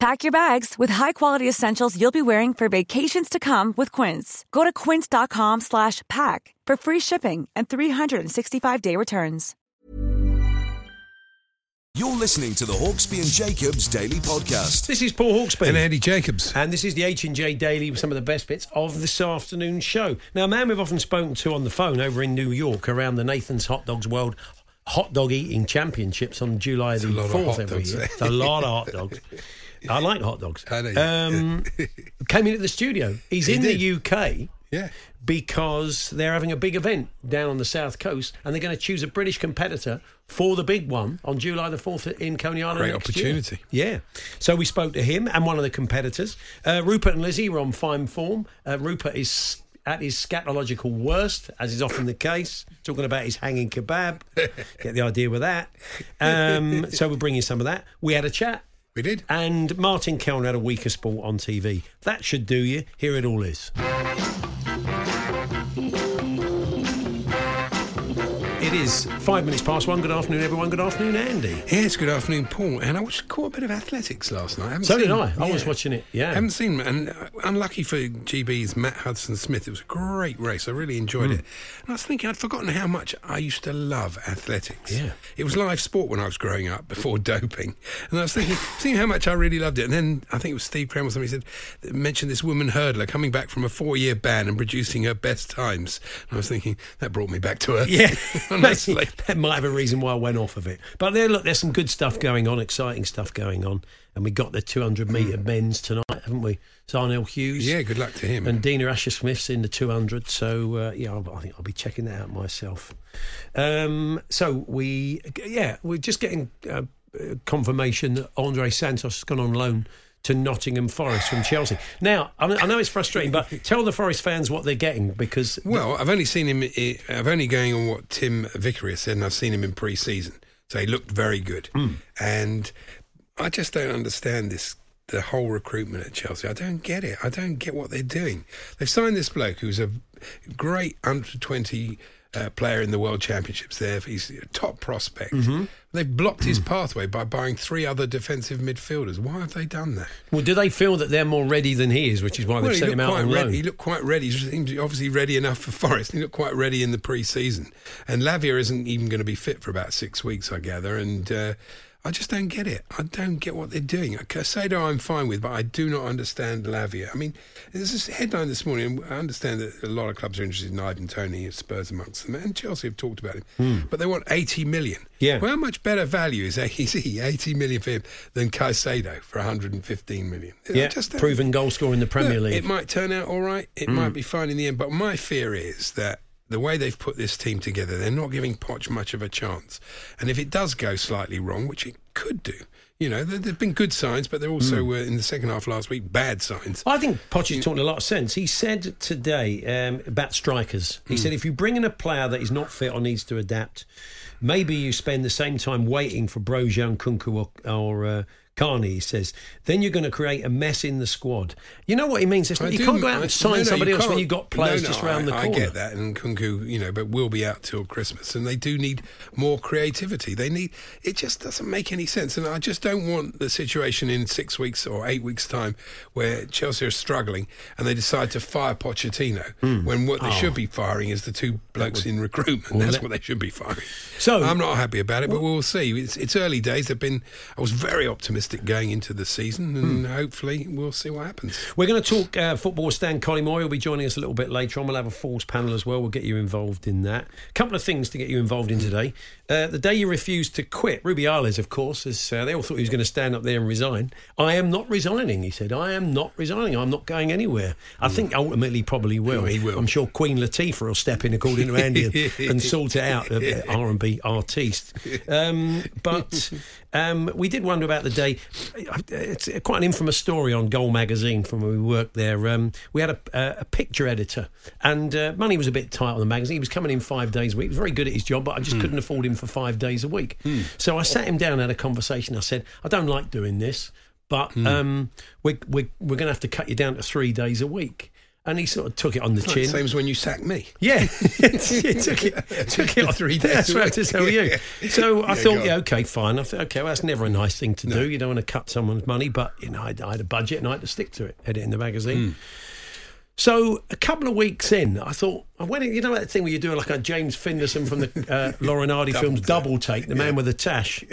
Pack your bags with high-quality essentials you'll be wearing for vacations to come with Quince. Go to quince.com/pack for free shipping and 365-day returns. You're listening to the Hawksby and Jacobs Daily Podcast. This is Paul Hawksbee. And Andy Jacobs. And this is the H&J Daily with some of the best bits of this afternoon's show. Now, a man we've often spoken to on the phone over in New York around the Nathan's Hot Dogs World Hot Dog Eating Championships on July the 4th every year. It's a lot of hot dogs. I like hot dogs. I know. Came in at the studio. He's in the UK. Yeah. Because they're having a big event down on the south coast and they're going to choose a British competitor for the big one on July the 4th in Coney Island. Great opportunity. Year. Yeah. So we spoke to him and one of the competitors. Rupert and Lizzie were on fine form. Rupert is at his scatological worst, as is often the case, talking about his hanging kebab. Get the idea with that. So we'll bring you some of that. We had a chat. We did. And Martin Kellner had a week of sport on TV. That should do you. Here it all is. It is 5 minutes past one. Good afternoon, everyone. Good afternoon, Andy. Yes, good afternoon, Paul. And I watched quite a bit of athletics last night. So did I. Yeah. I was watching it, yeah. Haven't seen it. And unlucky for GB's Matt Hudson-Smith, it was a great race. I really enjoyed it. And I was thinking, I'd forgotten how much I used to love athletics. Yeah. It was live sport when I was growing up, before doping. And I was thinking, seeing how much I really loved it. And then I think it was Steve Cram or somebody mentioned this woman hurdler coming back from a 4-year ban and producing her best times. And I was thinking, that brought me back to her. Yeah. That might have a reason why I went off of it. But there, look, there's some good stuff going on, exciting stuff going on. And we got the 200-metre men's tonight, haven't we? Darnell Hughes. Yeah, good luck to him. And Dina Asher-Smith's in the 200. So, I think I'll be checking that out myself. We're just getting confirmation that Andre Santos has gone on loan to Nottingham Forest from Chelsea. Now, I know it's frustrating, but tell the Forest fans what they're getting, because... Well, I've only going on what Tim Vickery said, and I've seen him in pre-season. So he looked very good. And I just don't understand this, the whole recruitment at Chelsea. I don't get it. I don't get what they're doing. They've signed this bloke who's a great under-20 player in the World Championships there. He's a top prospect. They've blocked his pathway by buying 3 other defensive midfielders. Why have they done that? Well, do they feel that they're more ready than he is, which is why they've sent him out on loan? He looked quite ready. He seemed obviously ready enough for Forest. He looked quite ready in the pre-season. And Lavia isn't even going to be fit for about 6 weeks, I gather. And I just don't get it. I don't get what they're doing. Casado I'm fine with, but I do not understand Lavia. I mean, there's this headline this morning. I understand that a lot of clubs are interested in Ivan Toney, and Spurs amongst them, and Chelsea have talked about him. But they want 80 million. Yeah. Well, how much better value is he? 80 million for him than Caicedo for 115 million. Yeah, just proven goal scorer in the Premier League. It might turn out all right. It might be fine in the end. But my fear is that the way they've put this team together, they're not giving Poch much of a chance. And if it does go slightly wrong, which it could do, you know, there have been good signs, but there also were, in the second half last week, bad signs. I think Poch is talking a lot of sense. He said today about strikers. He said, if you bring in a player that is not fit or needs to adapt, maybe you spend the same time waiting for Brozovic and Kunku or Carney, he says, then you're going to create a mess in the squad. You know what he means? You can't go out and sign somebody else when you've got players just round the corner. I get that, and Kunku, but will be out till Christmas, and they do need more creativity. It just doesn't make any sense, and I just don't want the situation in 6 weeks or 8 weeks' time where Chelsea are struggling and they decide to fire Pochettino when what they should be firing is the 2 blokes in recruitment. That's what they should be firing. So I'm not happy about it, but we'll see. It's early days. I was very optimistic optimistic going into the season, and hopefully we'll see what happens. We're going to talk football with Stan Collymore. He'll be joining us a little bit later on. We'll have a Falls panel as well. We'll get you involved in that. A couple of things to get you involved in today. The day you refused to quit. Rubiales, of course, as they all thought he was going to stand up there and resign. I am not resigning, he said. I am not resigning. I'm not going anywhere. I think ultimately probably will. Yeah, he will. I'm sure Queen Latifah will step in according to Andy and sort it out, R&B artiste. But we did wonder about the day. It's quite an infamous story on Goal magazine from when we worked there. We had a picture editor, and money was a bit tight on the magazine. He was coming in 5 days a week. He was very good at his job, but I just couldn't afford him for 5 days a week. So I sat him down and had a conversation. I said, I don't like doing this, but we're going to have to cut you down to 3 days a week. And he sort of took it on the chin. Same as when you sacked me. Yeah, he took it on 3 days. That's right, to tell you. So I thought, okay, fine. I thought, okay, well, that's never a nice thing to do. You don't want to cut someone's money, but you know, I had a budget and I had to stick to it, editing the magazine. So a couple of weeks in, I thought, you know that thing where you do like a James Finderson from the Lauren Hardy films, Double Take, the man with the tash.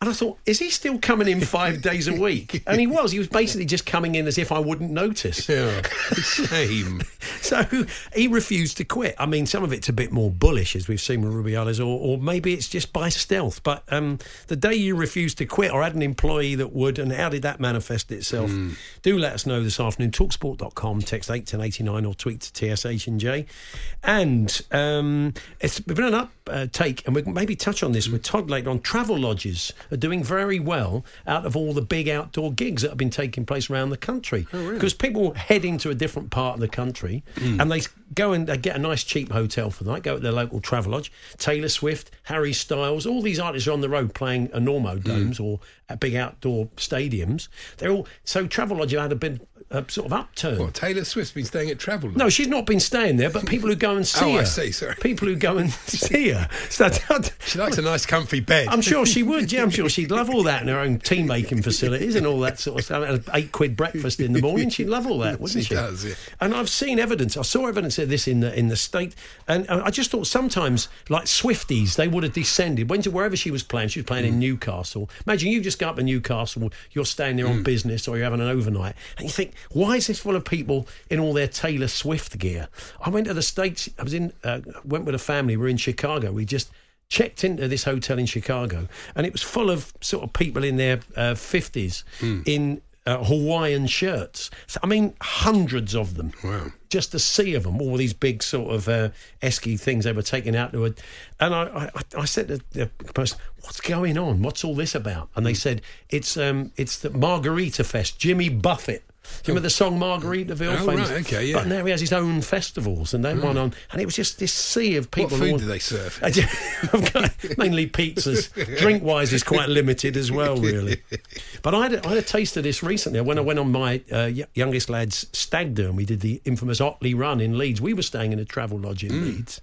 And I thought, is he still coming in 5 days a week? And he was. He was basically just coming in as if I wouldn't notice. Yeah, shame. So he refused to quit. I mean, some of it's a bit more bullish, as we've seen with Rubiales, or maybe it's just by stealth. But the day you refused to quit or had an employee that would, and how did that manifest itself? Do let us know this afternoon. Talksport.com, text 81089 or tweet to TSHNJ. And it's been an uptake, and we'll maybe touch on this with Todd later on. Travel lodges are doing very well out of all the big outdoor gigs that have been taking place around the country. Oh, really? Because people head into a different part of the country and they go and they get a nice cheap hotel for the night, go to their local travel lodge. Taylor Swift, Harry Styles, all these artists are on the road playing enormo domes or at big outdoor stadiums. They're all... So travel lodge had a bit... A sort of upturn. Well, Taylor Swift's been staying at Travel Lodge. No, she's not been staying there, but people who go and see her. I see, sorry. People who go and see her. So she likes a nice comfy bed. I'm sure she would, yeah. I'm sure she'd love all that in her own tea-making facilities and all that sort of stuff. An £8 breakfast in the morning, she'd love all that, wouldn't she? She does, yeah. And I've seen evidence. I saw evidence of this in the State, and I just thought sometimes, like Swifties, they would have descended. Went to wherever she was playing in Newcastle. Imagine you just go up to Newcastle, you're staying there on business or you're having an overnight, and you think, why is this full of people in all their Taylor Swift gear? I went to the States. I was went with a family. We were in Chicago. We just checked into this hotel in Chicago, and it was full of sort of people in their 50s in Hawaiian shirts. So, I mean, hundreds of them. Wow. Just a sea of them, all these big sort of esky things they were taking out to it. And I said to the person, what's going on? What's all this about? And they said, it's the Margarita Fest, Jimmy Buffett. Do you remember the song Margaritaville? Oh, famous? Right, okay, yeah. But now he has his own festivals, and they won on, and it was just this sea of people. What food do they serve? Mainly pizzas. Drink-wise is quite limited as well, really. But I had a taste of this recently. When I went on my youngest lad's stag do, and we did the infamous Otley Run in Leeds. We were staying in a travel lodge in Leeds.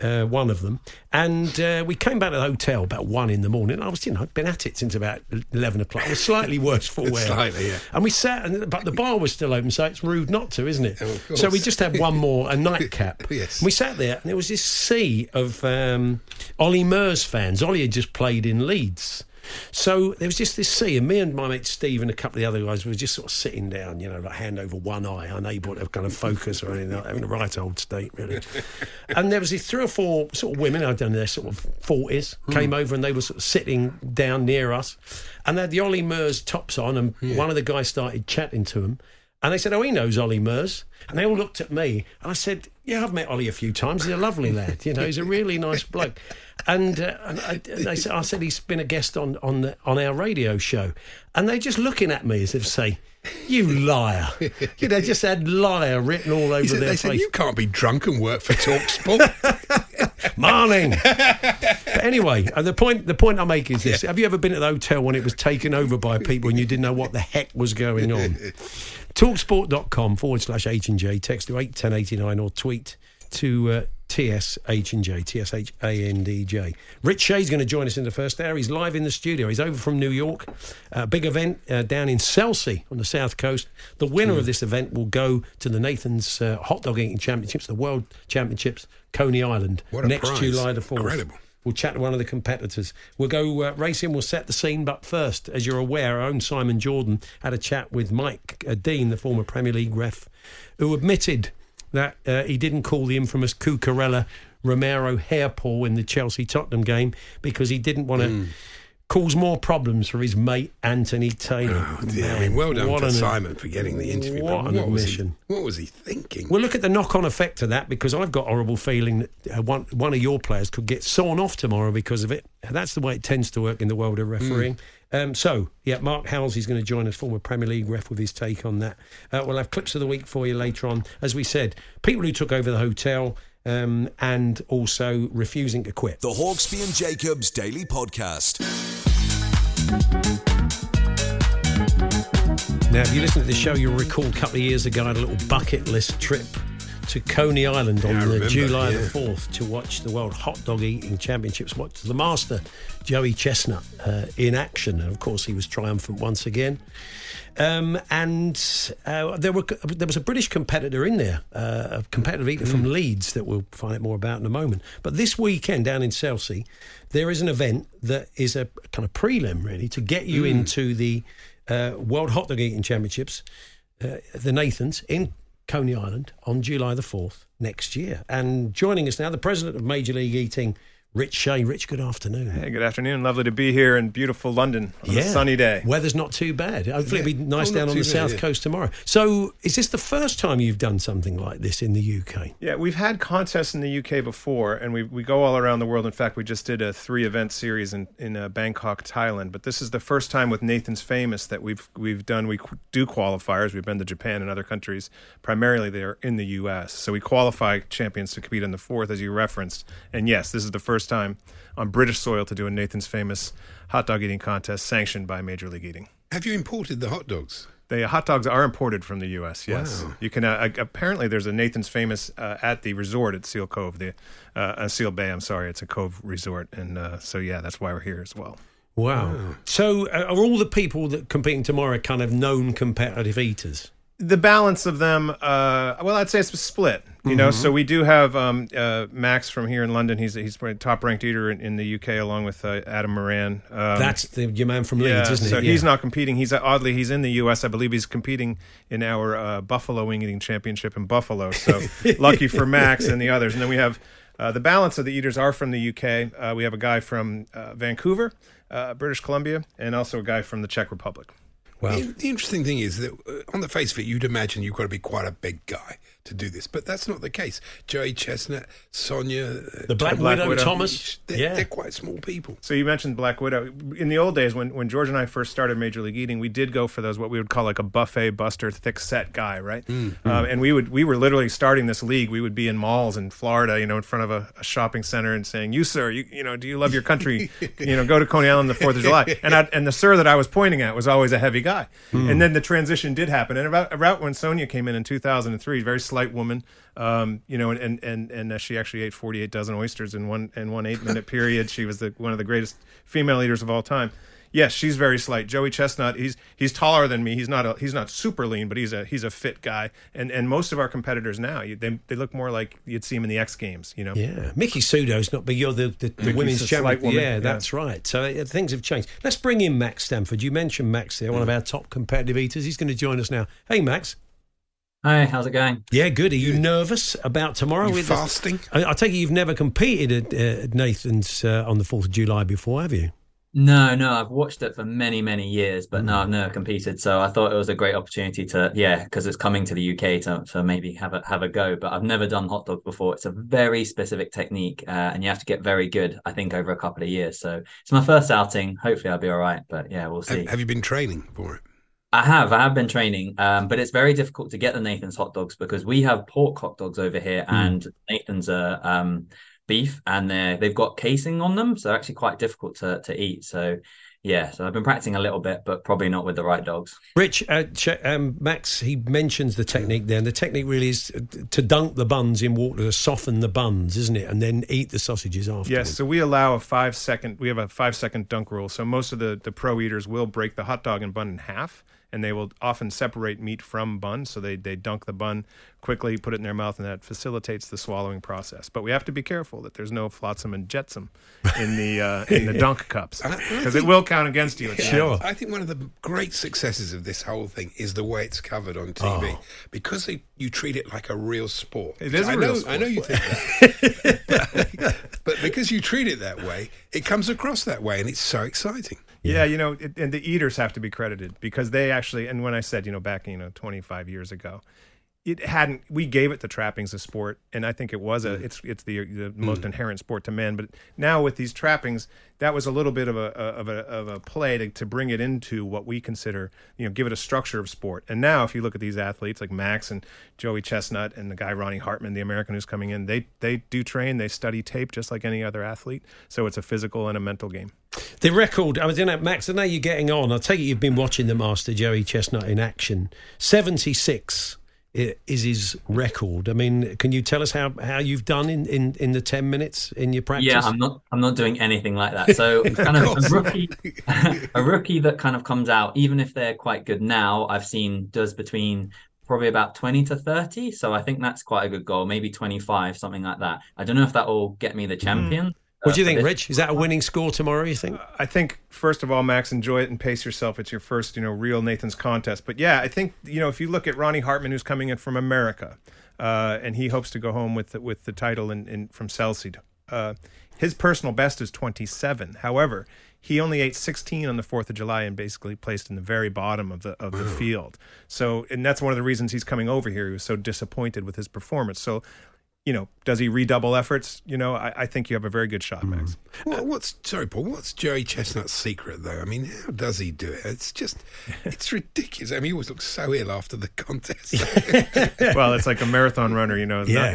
One of them, and we came back to the hotel about 1 a.m. I was, I'd been at it since about 11 o'clock. It was slightly worse for wear. Slightly, yeah. And we sat, but the bar was still open, so it's rude not to, isn't it? Oh, so we just had a nightcap. Yes. And we sat there, and there was this sea of Ollie Murs fans. Ollie had just played in Leeds. So there was just this sea, and me and my mate Steve and a couple of the other guys were just sort of sitting down, like hand over one eye, unable to kind of focus or anything, having a right old state, really. And there was these 3 or 4 sort of women, I don't know, their sort of 40s, came over, and they were sort of sitting down near us, and they had the Ollie Murs tops on, and one of the guys started chatting to them. And they said, oh, he knows Ollie Murs. And they all looked at me. And I said, yeah, I've met Ollie a few times. He's a lovely lad. He's a really nice bloke. And I said, he's been a guest on our radio show. And they're just looking at me as if to say, you liar. They just had liar written all over their face. They said, you can't be drunk and work for Talk Sport. Marling. But anyway, the point I make is this. Have you ever been at the hotel when it was taken over by people and you didn't know what the heck was going on? Talksport.com/H&J, text to 81089 or tweet to TSHNJ, TSHANDJ. Rich Shea's going to join us in the first hour. He's live in the studio. He's over from New York. Big event down in Selsey on the south coast. The winner of this event will go to the Nathan's Hot Dog Eating Championships, the World Championships, Coney Island, next prize. July the 4th. Incredible. We'll chat to one of the competitors. We'll go racing. We'll set the scene. But first, as you're aware, our own Simon Jordan had a chat with Mike Dean, the former Premier League ref, who admitted that he didn't call the infamous Cucurella Romero hair pull in the Chelsea-Tottenham game because he didn't want to cause more problems for his mate, Anthony Taylor. Oh, dear. I mean, well done to Simon for getting the interview. What an admission. What was he thinking? Well, look at the knock-on effect of that, because I've got a horrible feeling that one of your players could get sawn off tomorrow because of it. That's the way it tends to work in the world of refereeing. Mark Halsey's going to join us, former Premier League ref, with his take on that. We'll have clips of the week for you later on. As we said, people who took over the hotel... and also refusing to quit. The Hawksby and Jacobs Daily Podcast. Now, if you listen to the show, you'll recall a couple of years ago I had a little bucket list trip to Coney Island on July the 4th to watch the World Hot Dog Eating Championships, watch the master, Joey Chestnut, in action. And, of course, he was triumphant once again. There was a British competitor in there, a competitive eater from Leeds that we'll find out more about in a moment. But this weekend down in Selsea, there is an event that is a kind of prelim, really, to get you into the World Hot Dog Eating Championships, the Nathan's, in Coney Island on July the 4th next year. And joining us now, the president of Major League Eating, Rich Shea. Rich, good afternoon. Hey, good afternoon. Lovely to be here in beautiful London on a sunny day. Weather's not too bad. Hopefully it'll be nice down on the south coast tomorrow. So is this the first time you've done something like this in the UK? Yeah, we've had contests in the UK before, and we go all around the world. In fact, we just did a 3-event series in Bangkok, Thailand. But this is the first time with Nathan's Famous that we've done. We do qualifiers. We've been to Japan and other countries. Primarily they're in the US. So we qualify champions to compete in the 4th, as you referenced. And yes, this is the first time on British soil to do a Nathan's Famous hot dog eating contest sanctioned by Major League Eating. Have you imported the hot dogs? The hot dogs are imported from the U.S., yes. Wow. You can apparently there's a Nathan's Famous at the resort at Seal Cove, Seal Bay, I'm sorry. It's a Cove resort, and that's why we're here as well. Wow. So are all the people that competing tomorrow kind of known competitive eaters? The balance of them, I'd say it's a split. You know, so we do have Max from here in London. He's a top-ranked eater in the UK, along with Adam Moran. That's your man from Leeds, isn't it? So he's not competing. He's in the US. I believe he's competing in our Buffalo Wing Eating Championship in Buffalo. So lucky for Max and the others. And then we have the balance of the eaters are from the UK. We have a guy from Vancouver, British Columbia, and also a guy from the Czech Republic. Wow. The interesting thing is that on the face of it, you'd imagine you've got to be quite a big guy to do this, but that's not the case. Joey Chestnut, Sonia, the Black Widow, Thomas, they're quite small people. So you mentioned Black Widow. In the old days, when George and I first started Major League Eating, we did go for those what we would call like a buffet buster, thick set guy, right? And we were literally starting this league. We would be in malls in Florida, in front of a shopping center, and saying, "You sir, do you love your country? Go to Coney Island on the 4th of July." And the sir that I was pointing at was always a heavy guy. And then the transition did happen, and about when Sonia came in 2003, very slight woman, and she actually ate 48 dozen oysters in one 8-minute period. She was one of the greatest female eaters of all time. Yes, she's very slight. Joey Chestnut, he's taller than me. He's not super lean, but he's a fit guy. And most of our competitors now, they look more like you'd see him in the X Games. Yeah, Mickey Sudo's not, but you're the women's champion. Yeah, that's right. So things have changed. Let's bring in Max Stanford. You mentioned Max there, one of our top competitive eaters. He's going to join us now. Hey, Max. Hi, how's it going? Yeah, good. Are you nervous about tomorrow? You're fasting? I take it you've never competed at Nathan's on the 4th of July before, have you? No, I've watched it for many, many years, but no, I've never competed. So I thought it was a great opportunity to, because it's coming to the UK to maybe have a go. But I've never done hot dogs before. It's a very specific technique, and you have to get very good, I think, over a couple of years. So it's my first outing. Hopefully I'll be all right, but we'll see. Have you been training for it? I have been training, but it's very difficult to get the Nathan's hot dogs because we have pork hot dogs over here, and Nathan's are beef, and they've got casing on them, so they're actually quite difficult to eat. So I've been practicing a little bit, but probably not with the right dogs. Rich, Max, he mentions the technique there, and the technique really is to dunk the buns in water, to soften the buns, isn't it? And then eat the sausages afterwards. Yes, so we allow we have a 5-second dunk rule. So most of the pro eaters will break the hot dog and bun in half and they will often separate meat from bun. So they dunk the bun quickly, put it in their mouth, and that facilitates the swallowing process. But we have to be careful that there's no flotsam and jetsam in the dunk cups, because it will count against you. Sure. I think one of the great successes of this whole thing is the way it's covered on TV, because you treat it like a real sport. It is a real sport. I know you think that. but because you treat it that way, it comes across that way, and it's so exciting. Yeah, and the eaters have to be credited, because they actually, and when I said, back, 25 years ago, we gave it the trappings of sport, and I think it was it's the most inherent sport to men. But now with these trappings, that was a little bit of a play to bring it into what we consider, give it a structure of sport. And now if you look at these athletes like Max and Joey Chestnut and the guy Ronnie Hartman, the American who's coming in, they do train, they study tape just like any other athlete. So it's a physical and a mental game. The record, Max, I know you're getting on. I take it you've been watching the master Joey Chestnut in action. 76. Is his record. I mean, can you tell us how you've done in the 10 minutes in your practice? Yeah, I'm not doing anything like that. So it's kind of a rookie that kind of comes out, even if they're quite good now, I've seen does between probably about 20 to 30. So I think that's quite a good goal, maybe 25, something like that. I don't know if that will get me the champion. What do you think, Rich? Is that a winning score tomorrow, you think? I think, first of all, Max, enjoy it and pace yourself. It's your first, real Nathan's contest. But, yeah, I think, if you look at Ronnie Hartman, who's coming in from America, and he hopes to go home with the title in from Celsius, his personal best is 27. However, he only ate 16 on the 4th of July and basically placed in the very bottom of the field. So, and that's one of the reasons he's coming over here. He was so disappointed with his performance. So, does he redouble efforts? I think you have a very good shot, Max. Well, what's Joey Chestnut's secret, though? I mean, how does he do it? It's just, it's ridiculous. I mean, he always looks so ill after the contest. Well, it's like a marathon runner,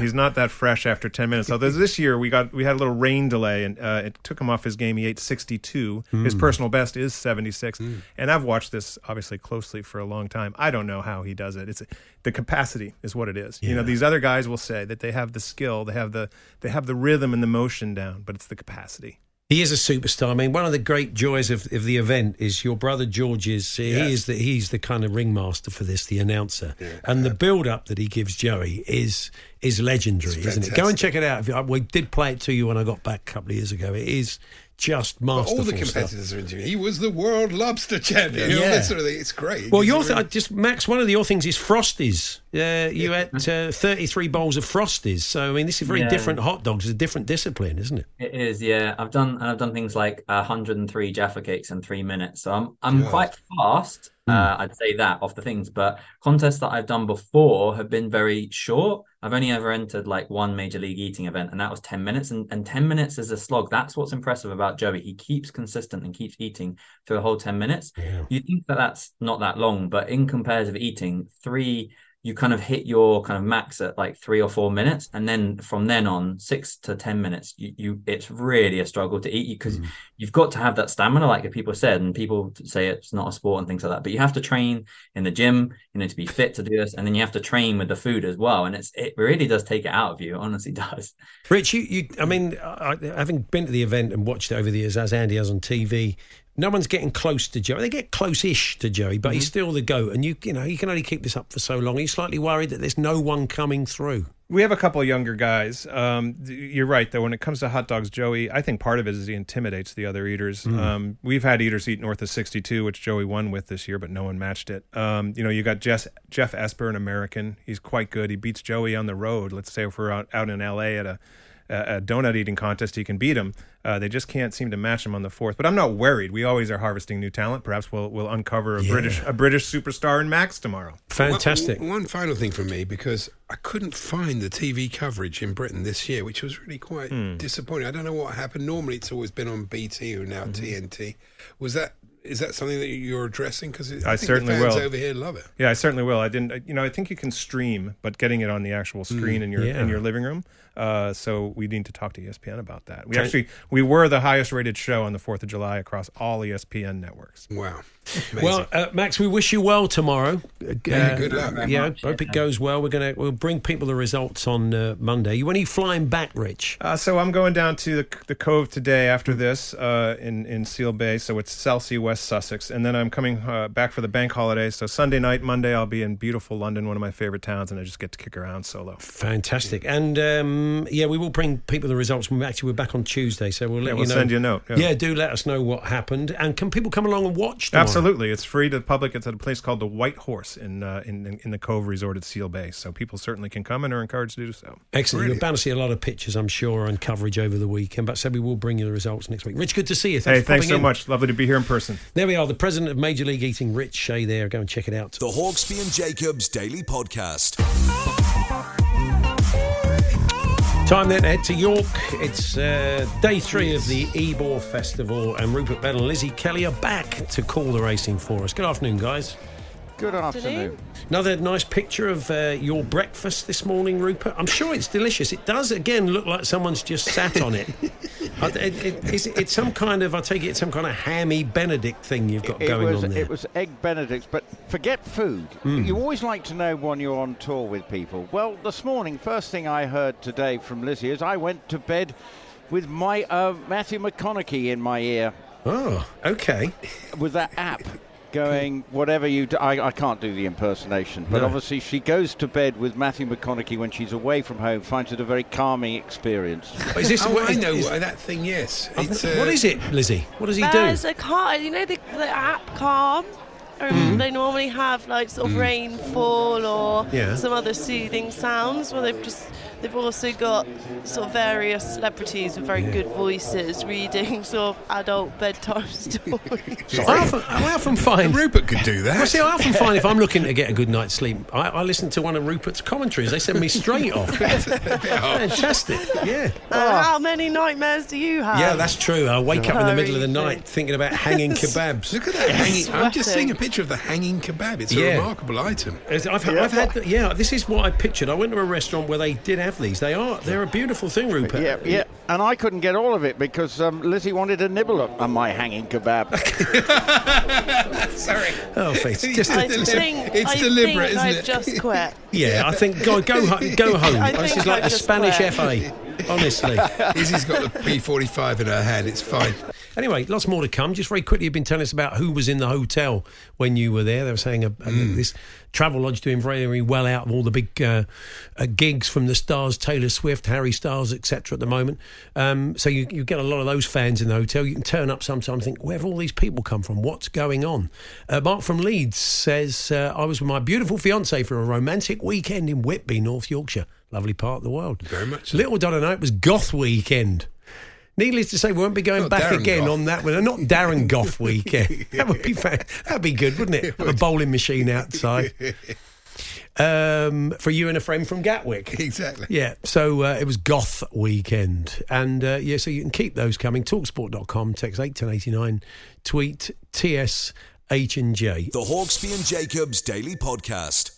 he's not that fresh after 10 minutes. Although this year we had a little rain delay, and it took him off his game. He ate 62. His personal best is 76. And I've watched this, obviously, closely for a long time. I don't know how he does it. It's the capacity is what it is. Yeah. These other guys will say that they have the skill, they have the rhythm and the motion down, but it's the capacity. He is a superstar. I mean, one of the great joys of the event is your brother George's. Yes. He's the kind of ringmaster for this, the announcer, and the build-up that he gives Joey is legendary, isn't it? Go and check it out. We did play it to you when I got back a couple of years ago. It is just masterful. All the competitors are interviewing. He was the world lobster champion. Yeah. That sort of thing. It's great. Well, Max, one of your things is Frosties. You had 33 bowls of Frosties. So I mean, this is very different. Hot dogs is a different discipline, isn't it? It is. Yeah, I've done things like 103 Jaffa cakes in 3 minutes. So I'm quite fast. I'd say that off the things, but contests that I've done before have been very short. I've only ever entered like one Major League Eating event, and that was 10 minutes, and 10 minutes is a slog. That's what's impressive about Joey. He keeps consistent and keeps eating through the whole 10 minutes. Yeah. You think that that's not that long, but in comparative eating, you kind of hit your kind of max at like 3 or 4 minutes. And then from then on, 6 to 10 minutes, it's really a struggle to eat, because you've got to have that stamina, like people said, and people say it's not a sport and things like that, but you have to train in the gym, to be fit to do this. And then you have to train with the food as well. And it really does take it out of you. It honestly does. Rich, having been to the event and watched it over the years, as Andy has on TV, no one's getting close to Joey. They get close-ish to Joey, but he's still the GOAT. And you can only keep this up for so long. He's slightly worried that there's no one coming through. We have a couple of younger guys. You're right, though. When it comes to hot dogs, Joey, I think part of it is he intimidates the other eaters. We've had eaters eat north of 62, which Joey won with this year, but no one matched it. You got Jeff Esper, an American. He's quite good. He beats Joey on the road. Let's say if we're out in L.A. at a donut eating contest, he can beat him. They just can't seem to match him on the 4th. But I'm not worried. We always are harvesting new talent. Perhaps we'll uncover a British superstar in Max tomorrow. Fantastic. One final thing from me, because I couldn't find the TV coverage in Britain this year, which was really quite disappointing. I don't know what happened. Normally it's always been on BT or now TNT. Is that something that you're addressing? Because I think certainly the fans over here love it. Yeah, I certainly will. I didn't, I think you can stream, but getting it on the actual screen in your living room. So we need to talk to ESPN about that. We were the highest rated show on the 4th of July across all ESPN networks. Wow. Amazing. Well, Max, we wish you well tomorrow. Good luck. Hope it goes well. We'll bring people the results on Monday. When are you flying back, Rich? So I'm going down to the Cove today after this in Seal Bay. So it's Celsius West. West Sussex. And then I'm coming back for the bank holiday. So Sunday night, Monday, I'll be in beautiful London, one of my favorite towns, and I just get to kick around solo. Fantastic. And we will bring people the results. We're back on Tuesday, so we'll let you know. We'll send you a note. Yeah. Do let us know what happened. And can people come along and watch tomorrow? Absolutely. It's free to the public. It's at a place called the White Horse in the Cove Resort at Seal Bay. So people certainly can come and are encouraged to do so. Excellent. You're bound to see a lot of pictures, I'm sure, and coverage over the weekend. But so we will bring you the results next week. Rich, good to see you. Thanks so much. Lovely to be here in person. There we are. The president of Major League Eating, Rich Shea there. Go and check it out. The Hawksby and Jacobs Daily Podcast. Time then to head to York. It's day three of the Ebor Festival, and Rupert Bell and Lizzie Kelly are back to call the racing for us. Good afternoon, guys. Good afternoon. Another nice picture of your breakfast this morning, Rupert. I'm sure it's delicious. It does, again, look like someone's just sat on it. It's some kind of, I take it, some kind of hammy Benedict thing you've got going on there. It was egg Benedicts, but forget food. Mm. You always like to know when you're on tour with people. Well, this morning, first thing I heard today from Lizzie is I went to bed with my Matthew McConaughey in my ear. Oh, okay. With that app. Going, whatever you do, I can't do the impersonation, but obviously she goes to bed with Matthew McConaughey when she's away from home, finds it a very calming experience. Is this that thing, yes. What is it, Lizzie? What does he do? There's a car, you know the app Calm? They normally have like sort of rainfall or some other soothing sounds. Well, they've also got sort of various celebrities with very good voices reading sort of adult bedtime stories. I often find Rupert could do that. Well, see, I often find if I'm looking to get a good night's sleep, I listen to one of Rupert's commentaries. They send me straight off. Fantastic. Yeah. How many nightmares do you have? Yeah, that's true. I wake up in the middle of the night thinking about hanging kebabs. Look at that hanging. I'm just seeing a picture of the hanging kebab. It's a remarkable item. This is what I pictured. I went to a restaurant where they did have these. They're a beautiful thing, Rupert. Yeah. And I couldn't get all of it because Lizzie wanted a nibble on my hanging kebab. Sorry. Oh, face. It's deliberate, isn't it? I've just quit. Yeah, I think go home. This is like the Spanish FA. Honestly. Lizzie's got the P45 in her hand. It's fine. Anyway, lots more to come. Just very quickly, you've been telling us about who was in the hotel when you were there. They were saying this Travelodge doing very, very well out of all the big gigs from the stars, Taylor Swift, Harry Styles, etc. at the moment. So you get a lot of those fans in the hotel. You can turn up sometime and think, where have all these people come from? What's going on? Mark from Leeds says, I was with my beautiful fiancée for a romantic weekend in Whitby, North Yorkshire. Lovely part of the world. Very much. Little did I know it was Goth Weekend. Needless to say, we won't be going back again on that one. Not Darren Goff Weekend. That would be fun. That'd be good, wouldn't it? Have a bowling machine outside. For you and a friend from Gatwick. Exactly. Yeah, so it was Goth Weekend. And, so you can keep those coming. Talksport.com, text 81089, tweet TSH&J. The Hawksby and Jacobs Daily Podcast.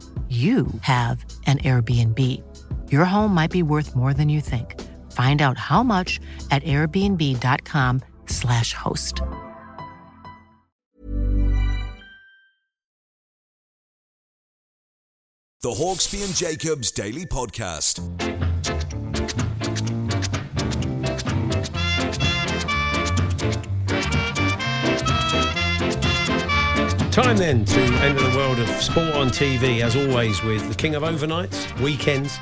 you have an Airbnb. Your home might be worth more than you think. Find out how much at airbnb.com/host. The Hawksby and Jacobs Daily Podcast. Time then to enter the world of sport on TV, as always, with the king of overnights, weekends,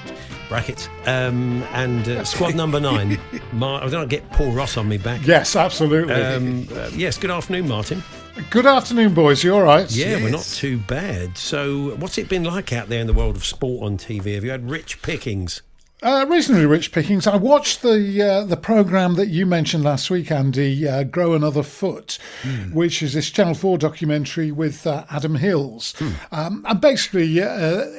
brackets, and squad number 9. I don't get Paul Ross on me back. Yes, absolutely. Yes, good afternoon, Martin. Good afternoon, boys. You all right? Yeah, yes. We're not too bad. So what's it been like out there in the world of sport on TV? Have you had rich pickings? Reasonably rich pickings. I watched the programme that you mentioned last week, Andy, Grow Another Foot, which is this Channel 4 documentary with Adam Hills. And basically,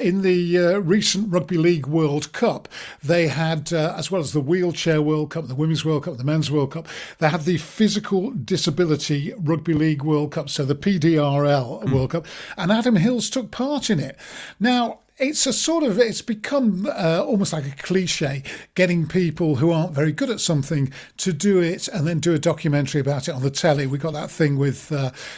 in the recent Rugby League World Cup, they had, as well as the Wheelchair World Cup, the Women's World Cup, the Men's World Cup, they had the Physical Disability Rugby League World Cup, so the PDRL World Cup, and Adam Hills took part in it. Now, it's become almost like a cliche, getting people who aren't very good at something to do it and then do a documentary about it on the telly. We got that thing with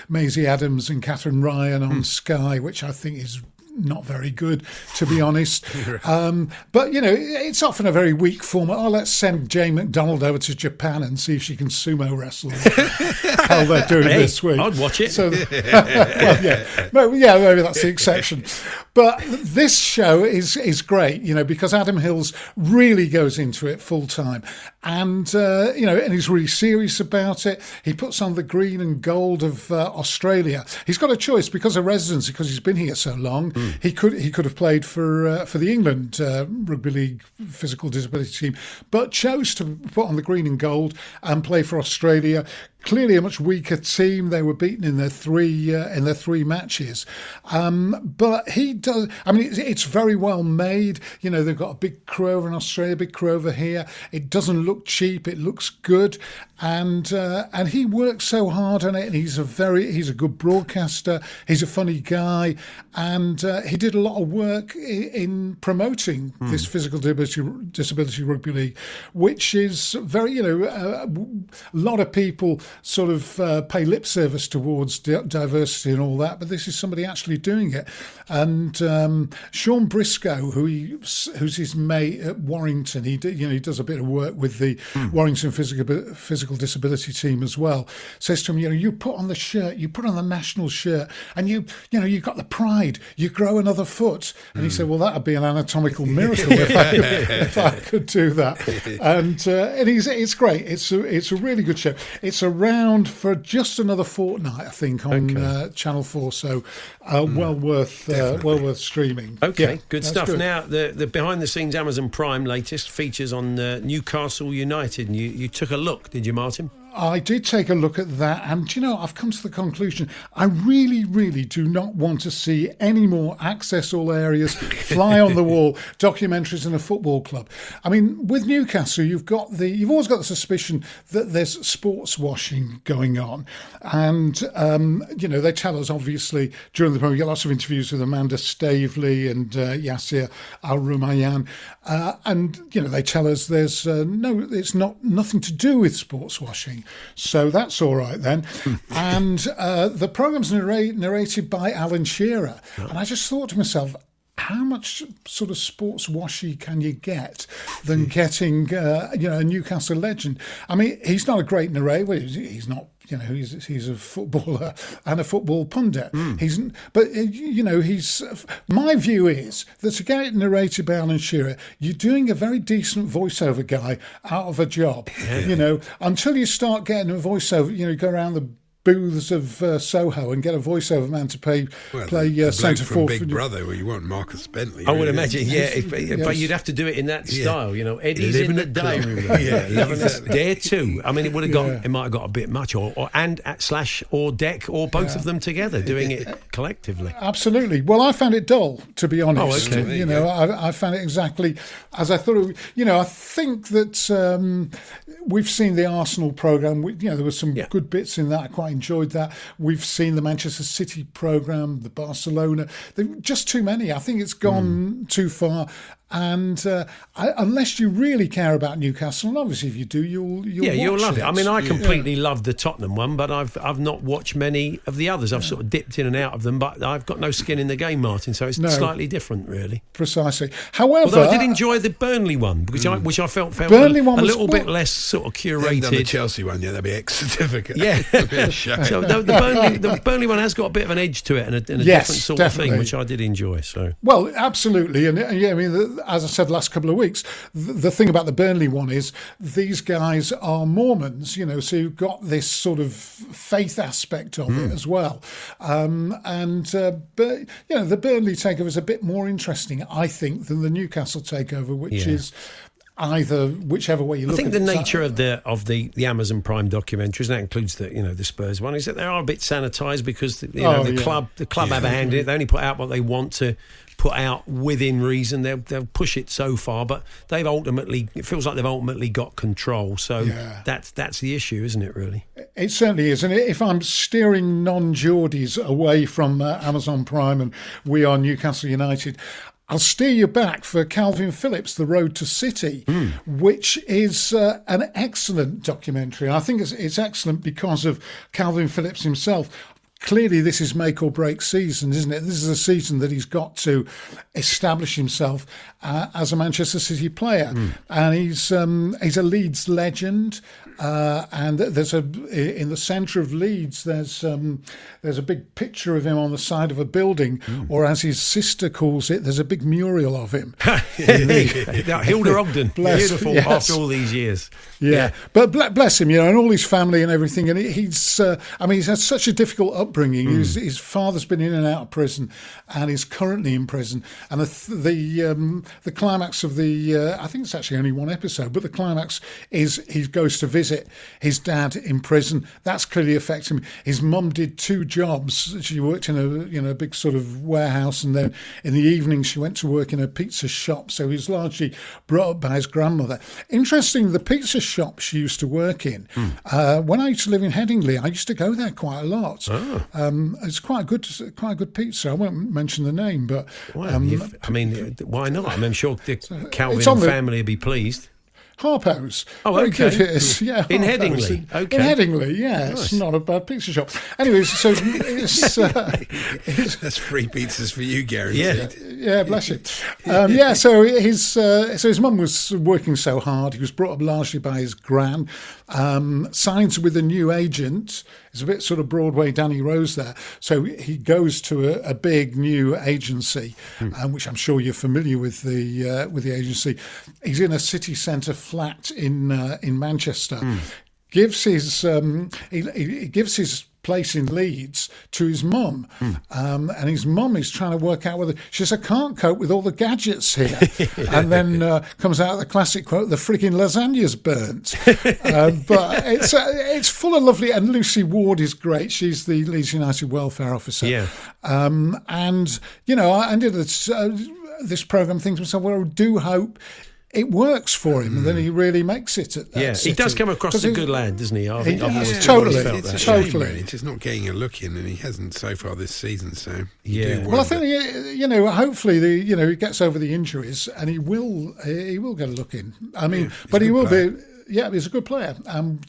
Maisie Adams and Catherine Ryan on Sky, which I think is not very good, to be honest. But, you know, it's often a very weak format. Oh, let's send Jane McDonald over to Japan and see if she can sumo wrestle. How they're doing this week. I'd watch it. So, well, yeah, maybe that's the exception. But this show is great, you know, because Adam Hills really goes into it full time. And, you know, and he's really serious about it. He puts on the green and gold of Australia. He's got a choice because of residency, because he's been here so long. He could have played for the England Rugby League Physical Disability team, but chose to put on the green and gold and play for Australia. Clearly a much weaker team. They were beaten in their three matches. But he does. I mean, it's very well made. You know, they've got a big crew over in Australia, big crew over here. It doesn't look cheap. It looks good. And he works so hard on it. And he's a good broadcaster. He's a funny guy. And he did a lot of work in promoting this Physical Disability Rugby League, which is very, you know, a lot of people sort of pay lip service towards diversity and all that, but this is somebody actually doing it. And Sean Briscoe, who's his mate at Warrington, he does a bit of work with the Warrington physical disability team as well, says to him, you know, you put on the national shirt, and you've got the pride, you grow another foot. And he said, well, that would be an anatomical miracle if I could do that. And it's great. It's a really good show. It's around for just another fortnight, I think, on Channel 4, so well worth streaming. Okay, yeah, good stuff. Good. Now, the behind-the-scenes Amazon Prime latest features on Newcastle United. You took a look, did you, Martin? I did take a look at that, and, you know, I've come to the conclusion I really, really do not want to see any more Access All Areas, fly-on-the-wall documentaries in a football club. I mean, with Newcastle, you've always got the suspicion that there's sports washing going on. And, you know, they tell us, obviously, during the program, we get lots of interviews with Amanda Staveley and Yasir Al-Rumayyan, and, you know, they tell us there's nothing to do with sports washing. So that's all right then. And the programme's narrated by Alan Shearer. Oh. And I just thought to myself, how much sort of sports washy can you get than getting, a Newcastle legend? I mean, he's not a great narrator. He's not. You know, he's a footballer and a football pundit. My view is that to get it narrated by Alan Shearer, you're doing a very decent voiceover guy out of a job. You know, until you start getting a voiceover, you know, go around the booths of Soho and get a voiceover man to play Santa Forth. Big Brother, well, you want Marcus Bentley. I would imagine, yeah. But you'd have to do it in that style, you know. Eddie's in the diary room. Day two. I mean, it would have got, it might have got a bit much, or Deck, or both of them together, doing it collectively. Absolutely. Well, I found it dull, to be honest. Oh, okay. You know, I found it exactly as I thought. I think that we've seen the Arsenal programme. You know, there were some good bits in that. I quite enjoyed that. We've seen the Manchester City programme, the Barcelona. There were just too many. I think it's gone too far. And unless you really care about Newcastle, and obviously if you do, you'll love it. I mean, I completely love the Tottenham one, but I've not watched many of the others. I've sort of dipped in and out of them, but I've got no skin in the game, Martin. So it's slightly different, really. Precisely. However, although I did enjoy the Burnley one, which I felt Burnley one a little bit less sort of curated. The Chelsea one, that'd be ex-certificate. Yeah, a bit of shame. So the Burnley one has got a bit of an edge to it and a different sort of thing, which I did enjoy. So absolutely, and I mean. As I said last couple of weeks, the thing about the Burnley one is these guys are Mormons, so you've got this sort of faith aspect of it as well. But, the Burnley takeover is a bit more interesting, I think, than the Newcastle takeover, which is... Either whichever way you look at it. I think the nature of the Amazon Prime documentaries, and that includes the Spurs one, is that they are a bit sanitised because the club have a hand in it. They only put out what they want to put out within reason. They'll push it so far, but it feels like they've ultimately got control. So that's the issue, isn't it? Really, it certainly is. And if I'm steering non-Geordies away from Amazon Prime and we are Newcastle United, I'll steer you back for Calvin Phillips, The Road to City, which is an excellent documentary. I think it's excellent because of Calvin Phillips himself. Clearly, this is make or break season, isn't it? This is a season that he's got to establish himself as a Manchester City player. And he's a Leeds legend. And there's in the centre of Leeds, there's a big picture of him on the side of a building, or as his sister calls it, there's a big mural of him. Hilda Ogden, beautiful after all these years. But bless him, and all his family and everything. And he's had such a difficult upbringing. His father's been in and out of prison, and is currently in prison. And the climax of I think it's actually only one episode, but the climax is he goes to visit his dad in prison. That's clearly affecting him. His mum did two jobs. She worked in a big sort of warehouse, and then in the evening she went to work in a pizza shop. So he was largely brought up by his grandmother. Interesting, the pizza shop she used to work in. When I used to live in Headingley, I used to go there quite a lot. It's quite a good pizza. I won't mention the name, but why not? I mean, I'm sure the Calvin family would be pleased. Harpo's. Oh, okay. Very good it is. Yeah, in Harpo's. Headingley. Okay. In Headingley, nice. It's not a bad pizza shop. Anyways, so it's that's free pizzas for you, Gary. Yeah, bless you. So his mum was working so hard. He was brought up largely by his gran. Signs with a new agent. It's a bit sort of Broadway Danny Rose there. So he goes to a big new agency, which I'm sure you're familiar with the agency. He's in a city centre flat in Manchester. Gives his he gives his place in Leeds to his mum, and his mum is trying to work out whether she says, I can't cope with all the gadgets here, and then comes out the classic quote, the frigging lasagna's burnt. But it's full of lovely, and Lucy Ward is great. She's the Leeds United welfare officer. And I ended this programme thinking to myself, well, I do hope it works for him, and then he really makes it at that. Yes, he does come across as a good lad, doesn't he? I think totally. It's just not getting a look in, and he hasn't so far this season. So well, I think hopefully he gets over the injuries, and he will get a look in. I mean, but he will be. Yeah, he's a good player, and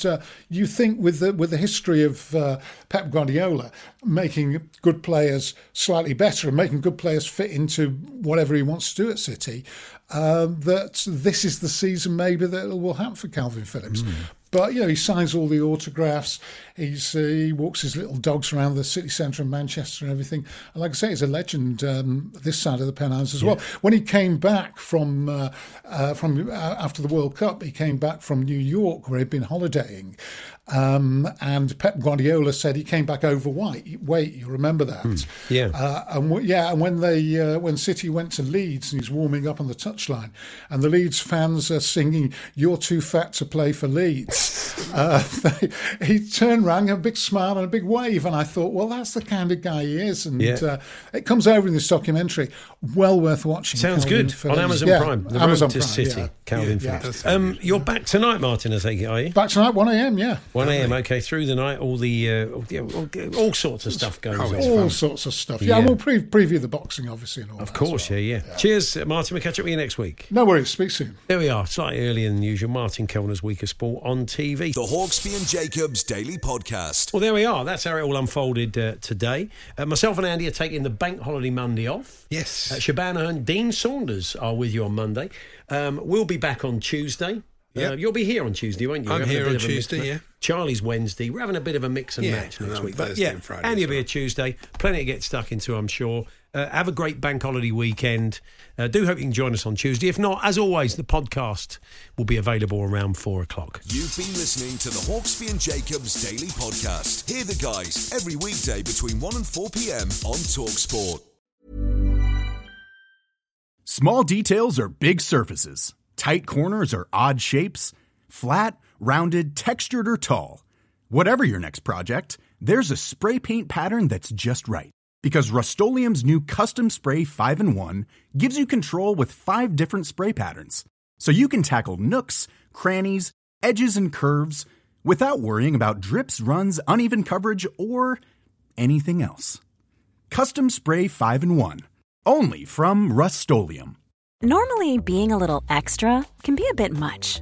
you think with the history of Pep Guardiola making good players slightly better and making good players fit into whatever he wants to do at City, that this is the season maybe that will happen for Calvin Phillips. But he signs all the autographs. He walks his little dogs around the city centre of Manchester and everything. And like I say, he's a legend this side of the Pennines as well. When he came back from after the World Cup, he came back from New York where he'd been holidaying, And Pep Guardiola said he came back overweight. Wait, you remember that? Yeah. And when they when City went to Leeds and he's warming up on the touchline, and the Leeds fans are singing "You're too fat to play for Leeds," he turned round, a big smile and a big wave, and I thought, well, that's the kind of guy he is, and it comes over in this documentary. Well worth watching. Sounds Calvin good Phillips. On Amazon Prime. The Amazon Road to Prime, City. Yeah. Calvin Phillips. You're back tonight, Martin, I think, are you? Back tonight, 1am, yeah. 1am, okay, through the night, all the all sorts of stuff goes on. All sorts of stuff, yeah. We'll preview the boxing, obviously, and all that. Of course, well. Yeah. Cheers, Martin, we'll catch up with you next week. No worries, speak soon. There we are, slightly earlier than usual, Martin Kellner's Week of Sport on TV. The Hawksby and Jacobs Daily Podcast. Well, there we are, that's how it all unfolded today. Myself and Andy are taking the Bank Holiday Monday off. Yes. Shabana and Dean Saunders are with you on Monday. We'll be back on Tuesday. Yep. You'll be here on Tuesday, won't you? I'm here on Tuesday, yeah. Charlie's Wednesday. We're having a bit of a mix and match next week. Thursday and Friday. And you'll be a Tuesday. Plenty to get stuck into, I'm sure. Have a great bank holiday weekend. Do hope you can join us on Tuesday. If not, as always, the podcast will be available around 4:00. You've been listening to the Hawksby and Jacobs Daily Podcast. Hear the guys every weekday between 1 and 4pm on Talk Sport. Small details are big surfaces. Tight corners are odd shapes. Flat, rounded, textured, or tall. Whatever your next project, there's a spray paint pattern that's just right. Because Rust-Oleum's new Custom Spray 5-in-1 gives you control with 5 different spray patterns. So you can tackle nooks, crannies, edges, and curves without worrying about drips, runs, uneven coverage, or anything else. Custom Spray 5-in-1. Only from Rust-Oleum. Normally, being a little extra can be a bit much,